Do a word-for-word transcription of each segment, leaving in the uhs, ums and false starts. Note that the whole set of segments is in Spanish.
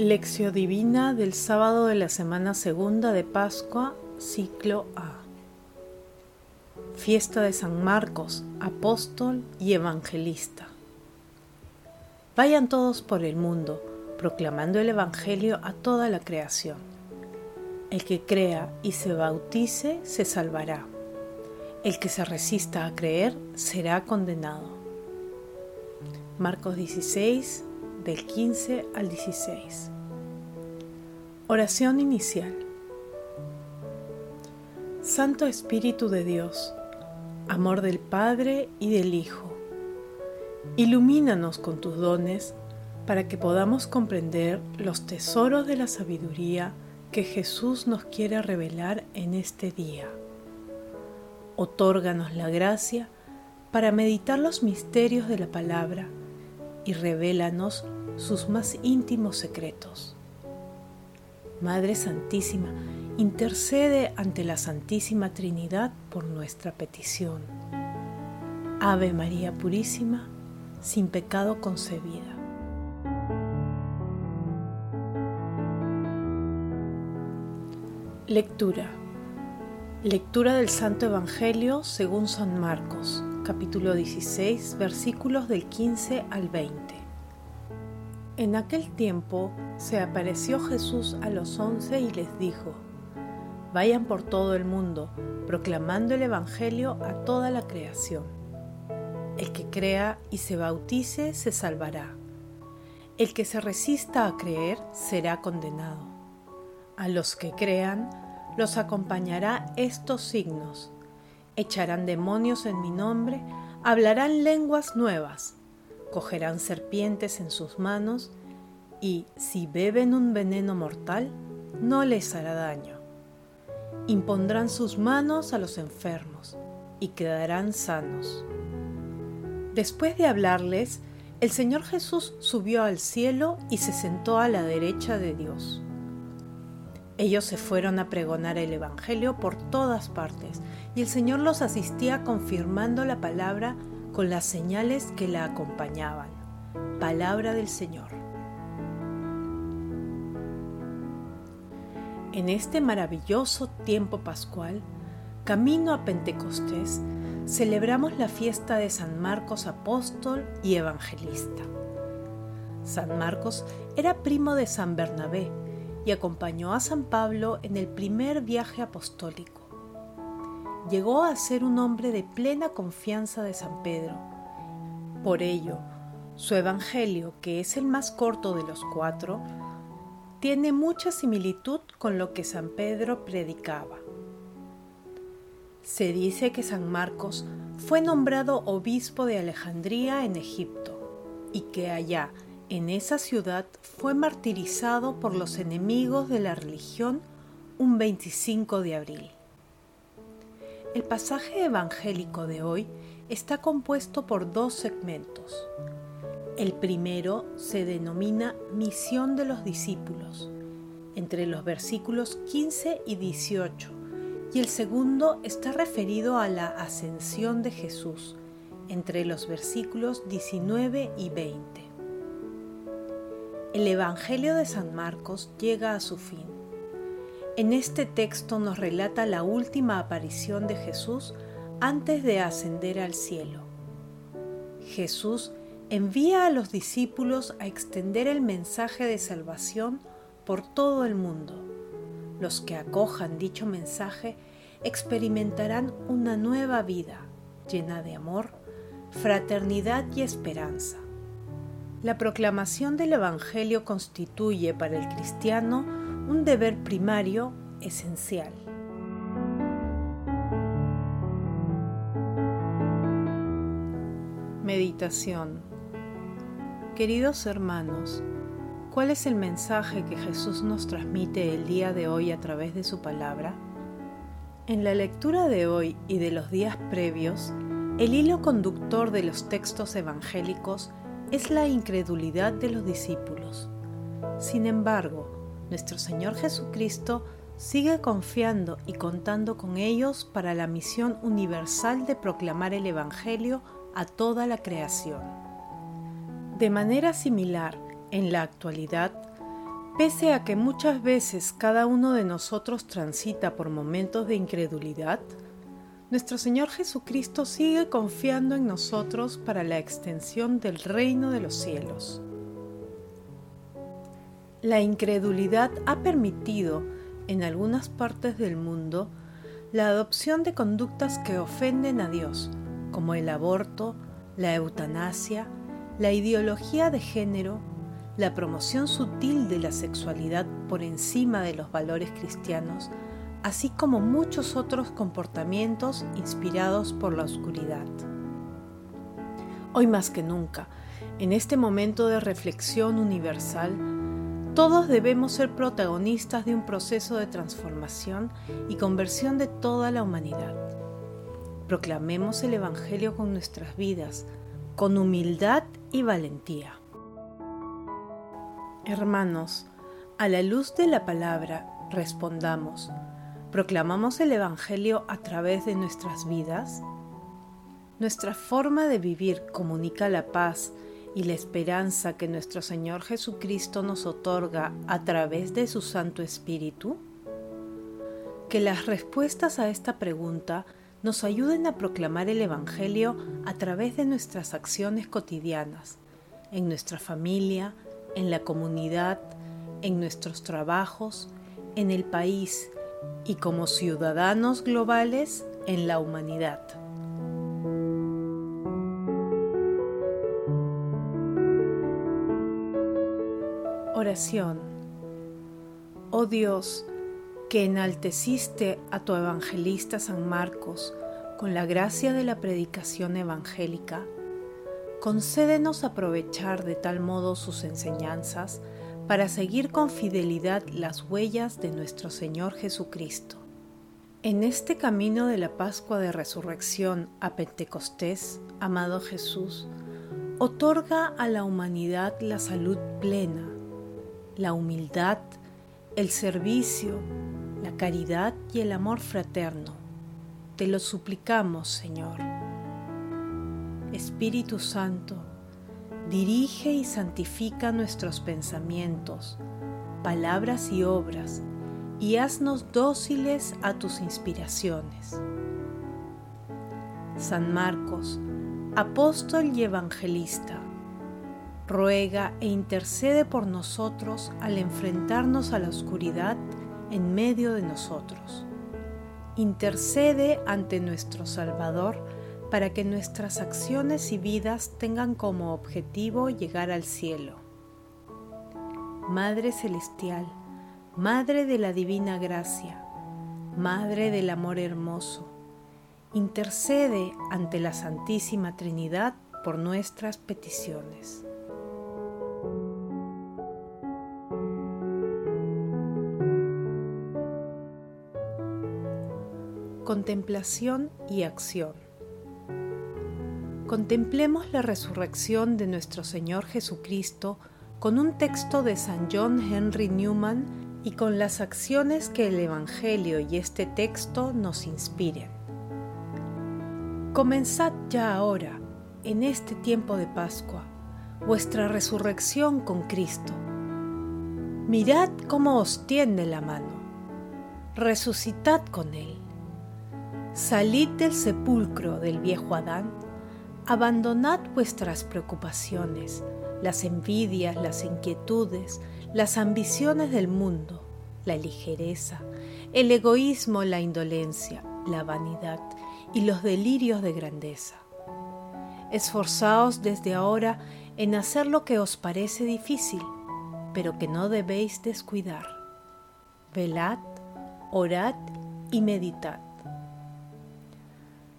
Lección Divina del sábado de la semana segunda de Pascua, ciclo A. Fiesta de San Marcos, apóstol y evangelista. Vayan todos por el mundo, proclamando el evangelio a toda la creación. El que crea y se bautice se salvará. El que se resista a creer será condenado. Marcos dieciséis, del quince al dieciséis. Oración inicial. Santo Espíritu de Dios, amor del Padre y del Hijo, ilumínanos con tus dones para que podamos comprender los tesoros de la sabiduría que Jesús nos quiere revelar en este día. Otórganos la gracia para meditar los misterios de la palabra y revélanos sus más íntimos secretos. Madre Santísima, intercede ante la Santísima Trinidad por nuestra petición. Ave María Purísima, sin pecado concebida. Lectura. Lectura del Santo Evangelio según San Marcos, capítulo dieciséis, versículos del quince al veinte. En aquel tiempo se apareció Jesús a los once y les dijo: Vayan por todo el mundo, proclamando el evangelio a toda la creación. El que crea y se bautice se salvará. El que se resista a creer será condenado. A los que crean los acompañará estos signos: echarán demonios en mi nombre, hablarán lenguas nuevas, cogerán serpientes en sus manos, y si beben un veneno mortal, no les hará daño. Impondrán sus manos a los enfermos, y quedarán sanos. Después de hablarles, el Señor Jesús subió al cielo y se sentó a la derecha de Dios. Ellos se fueron a pregonar el Evangelio por todas partes, y el Señor los asistía confirmando la palabra con las señales que la acompañaban. Palabra del Señor. En este maravilloso tiempo pascual, camino a Pentecostés, celebramos la fiesta de San Marcos, apóstol y evangelista. San Marcos era primo de San Bernabé y acompañó a San Pablo en el primer viaje apostólico. Llegó a ser un hombre de plena confianza de San Pedro. Por ello, su evangelio, que es el más corto de los cuatro, tiene mucha similitud con lo que San Pedro predicaba. Se dice que San Marcos fue nombrado obispo de Alejandría en Egipto y que allá, en esa ciudad, fue martirizado por los enemigos de la religión un veinticinco de abril. El pasaje evangélico de hoy está compuesto por dos segmentos. El primero se denomina Misión de los Discípulos, entre los versículos quince y dieciocho, y el segundo está referido a la Ascensión de Jesús, entre los versículos diecinueve y veinte. El Evangelio de San Marcos llega a su fin. En este texto nos relata la última aparición de Jesús antes de ascender al cielo. Jesús envía a los discípulos a extender el mensaje de salvación por todo el mundo. Los que acojan dicho mensaje experimentarán una nueva vida, llena de amor, fraternidad y esperanza. La proclamación del Evangelio constituye para el cristiano un deber primario, esencial. Meditación. Queridos hermanos, ¿cuál es el mensaje que Jesús nos transmite el día de hoy a través de su palabra? En la lectura de hoy y de los días previos, el hilo conductor de los textos evangélicos es la incredulidad de los discípulos. Sin embargo, nuestro Señor Jesucristo sigue confiando y contando con ellos para la misión universal de proclamar el Evangelio a toda la creación. De manera similar, en la actualidad, Pese a que muchas veces cada uno de nosotros transita por momentos de incredulidad, nuestro Señor Jesucristo sigue confiando en nosotros para la extensión del reino de los cielos. La incredulidad ha permitido, en algunas partes del mundo, la adopción de conductas que ofenden a Dios, como el aborto, la eutanasia, la ideología de género, la promoción sutil de la sexualidad por encima de los valores cristianos, así como muchos otros comportamientos inspirados por la oscuridad. Hoy más que nunca, en este momento de reflexión universal, todos debemos ser protagonistas de un proceso de transformación y conversión de toda la humanidad. Proclamemos el Evangelio con nuestras vidas, con humildad y valentía. Hermanos, a la luz de la palabra, respondamos. ¿Proclamamos el Evangelio a través de nuestras vidas? Nuestra forma de vivir comunica la paz y la esperanza que nuestro Señor Jesucristo nos otorga a través de su Santo Espíritu. Que las respuestas a esta pregunta nos ayuden a proclamar el Evangelio a través de nuestras acciones cotidianas, en nuestra familia, en la comunidad, en nuestros trabajos, en el país, y como ciudadanos globales en la humanidad. Oración. Oh Dios, que enalteciste a tu evangelista San Marcos con la gracia de la predicación evangélica, concédenos aprovechar de tal modo sus enseñanzas para seguir con fidelidad las huellas de nuestro Señor Jesucristo. En este camino de la Pascua de Resurrección a Pentecostés, amado Jesús, otorga a la humanidad la salud plena, la humildad, el servicio, la caridad y el amor fraterno. Te lo suplicamos, Señor. Espíritu Santo, dirige y santifica nuestros pensamientos, palabras y obras, y haznos dóciles a tus inspiraciones. San Marcos, apóstol y evangelista, ruega e intercede por nosotros al enfrentarnos a la oscuridad en medio de nosotros. Intercede ante nuestro Salvador para que nuestras acciones y vidas tengan como objetivo llegar al cielo. Madre Celestial, Madre de la Divina Gracia, Madre del Amor Hermoso, intercede ante la Santísima Trinidad por nuestras peticiones. Contemplación y acción. Contemplemos la resurrección de nuestro Señor Jesucristo con un texto de San John Henry Newman y con las acciones que el Evangelio y este texto nos inspiren. Comenzad ya ahora, en este tiempo de Pascua, vuestra resurrección con Cristo. Mirad cómo os tiende la mano. Resucitad con Él. Salid del sepulcro del viejo Adán. Abandonad vuestras preocupaciones, las envidias, las inquietudes, las ambiciones del mundo, la ligereza, el egoísmo, la indolencia, la vanidad y los delirios de grandeza. Esforzaos desde ahora en hacer lo que os parece difícil, pero que no debéis descuidar. Velad, orad y meditad.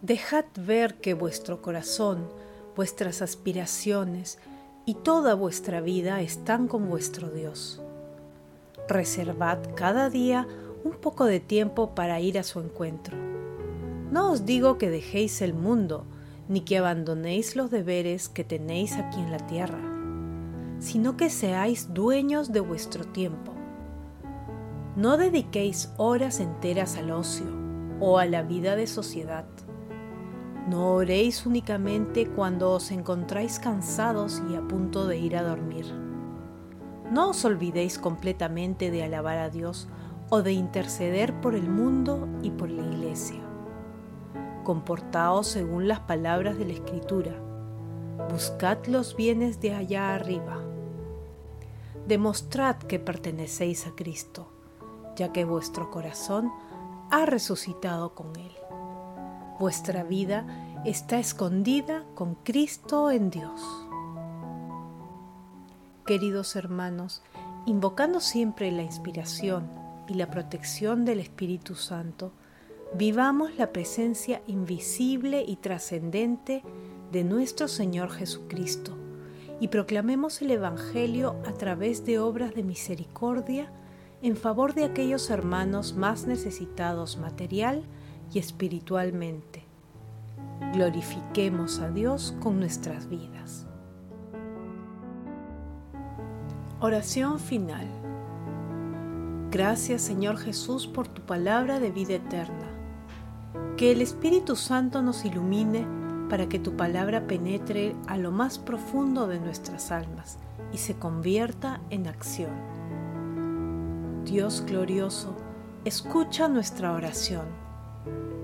Dejad ver que vuestro corazón, vuestras aspiraciones y toda vuestra vida están con vuestro Dios. Reservad cada día un poco de tiempo para ir a su encuentro. No os digo que dejéis el mundo, ni que abandonéis los deberes que tenéis aquí en la tierra, sino que seáis dueños de vuestro tiempo. No dediquéis horas enteras al ocio o a la vida de sociedad. No oréis únicamente cuando os encontráis cansados y a punto de ir a dormir. No os olvidéis completamente de alabar a Dios o de interceder por el mundo y por la Iglesia. Comportaos según las palabras de la Escritura. Buscad los bienes de allá arriba. Demostrad que pertenecéis a Cristo, ya que vuestro corazón ha resucitado con Él. Vuestra vida está escondida con Cristo en Dios. Queridos hermanos, invocando siempre la inspiración y la protección del Espíritu Santo, vivamos la presencia invisible y trascendente de nuestro Señor Jesucristo y proclamemos el Evangelio a través de obras de misericordia en favor de aquellos hermanos más necesitados material y espiritualmente. Glorifiquemos a Dios con nuestras vidas. Oración final. Gracias, Señor Jesús, por tu palabra de vida eterna. Que el Espíritu Santo nos ilumine para que tu palabra penetre a lo más profundo de nuestras almas y se convierta en acción. Dios glorioso, escucha nuestra oración.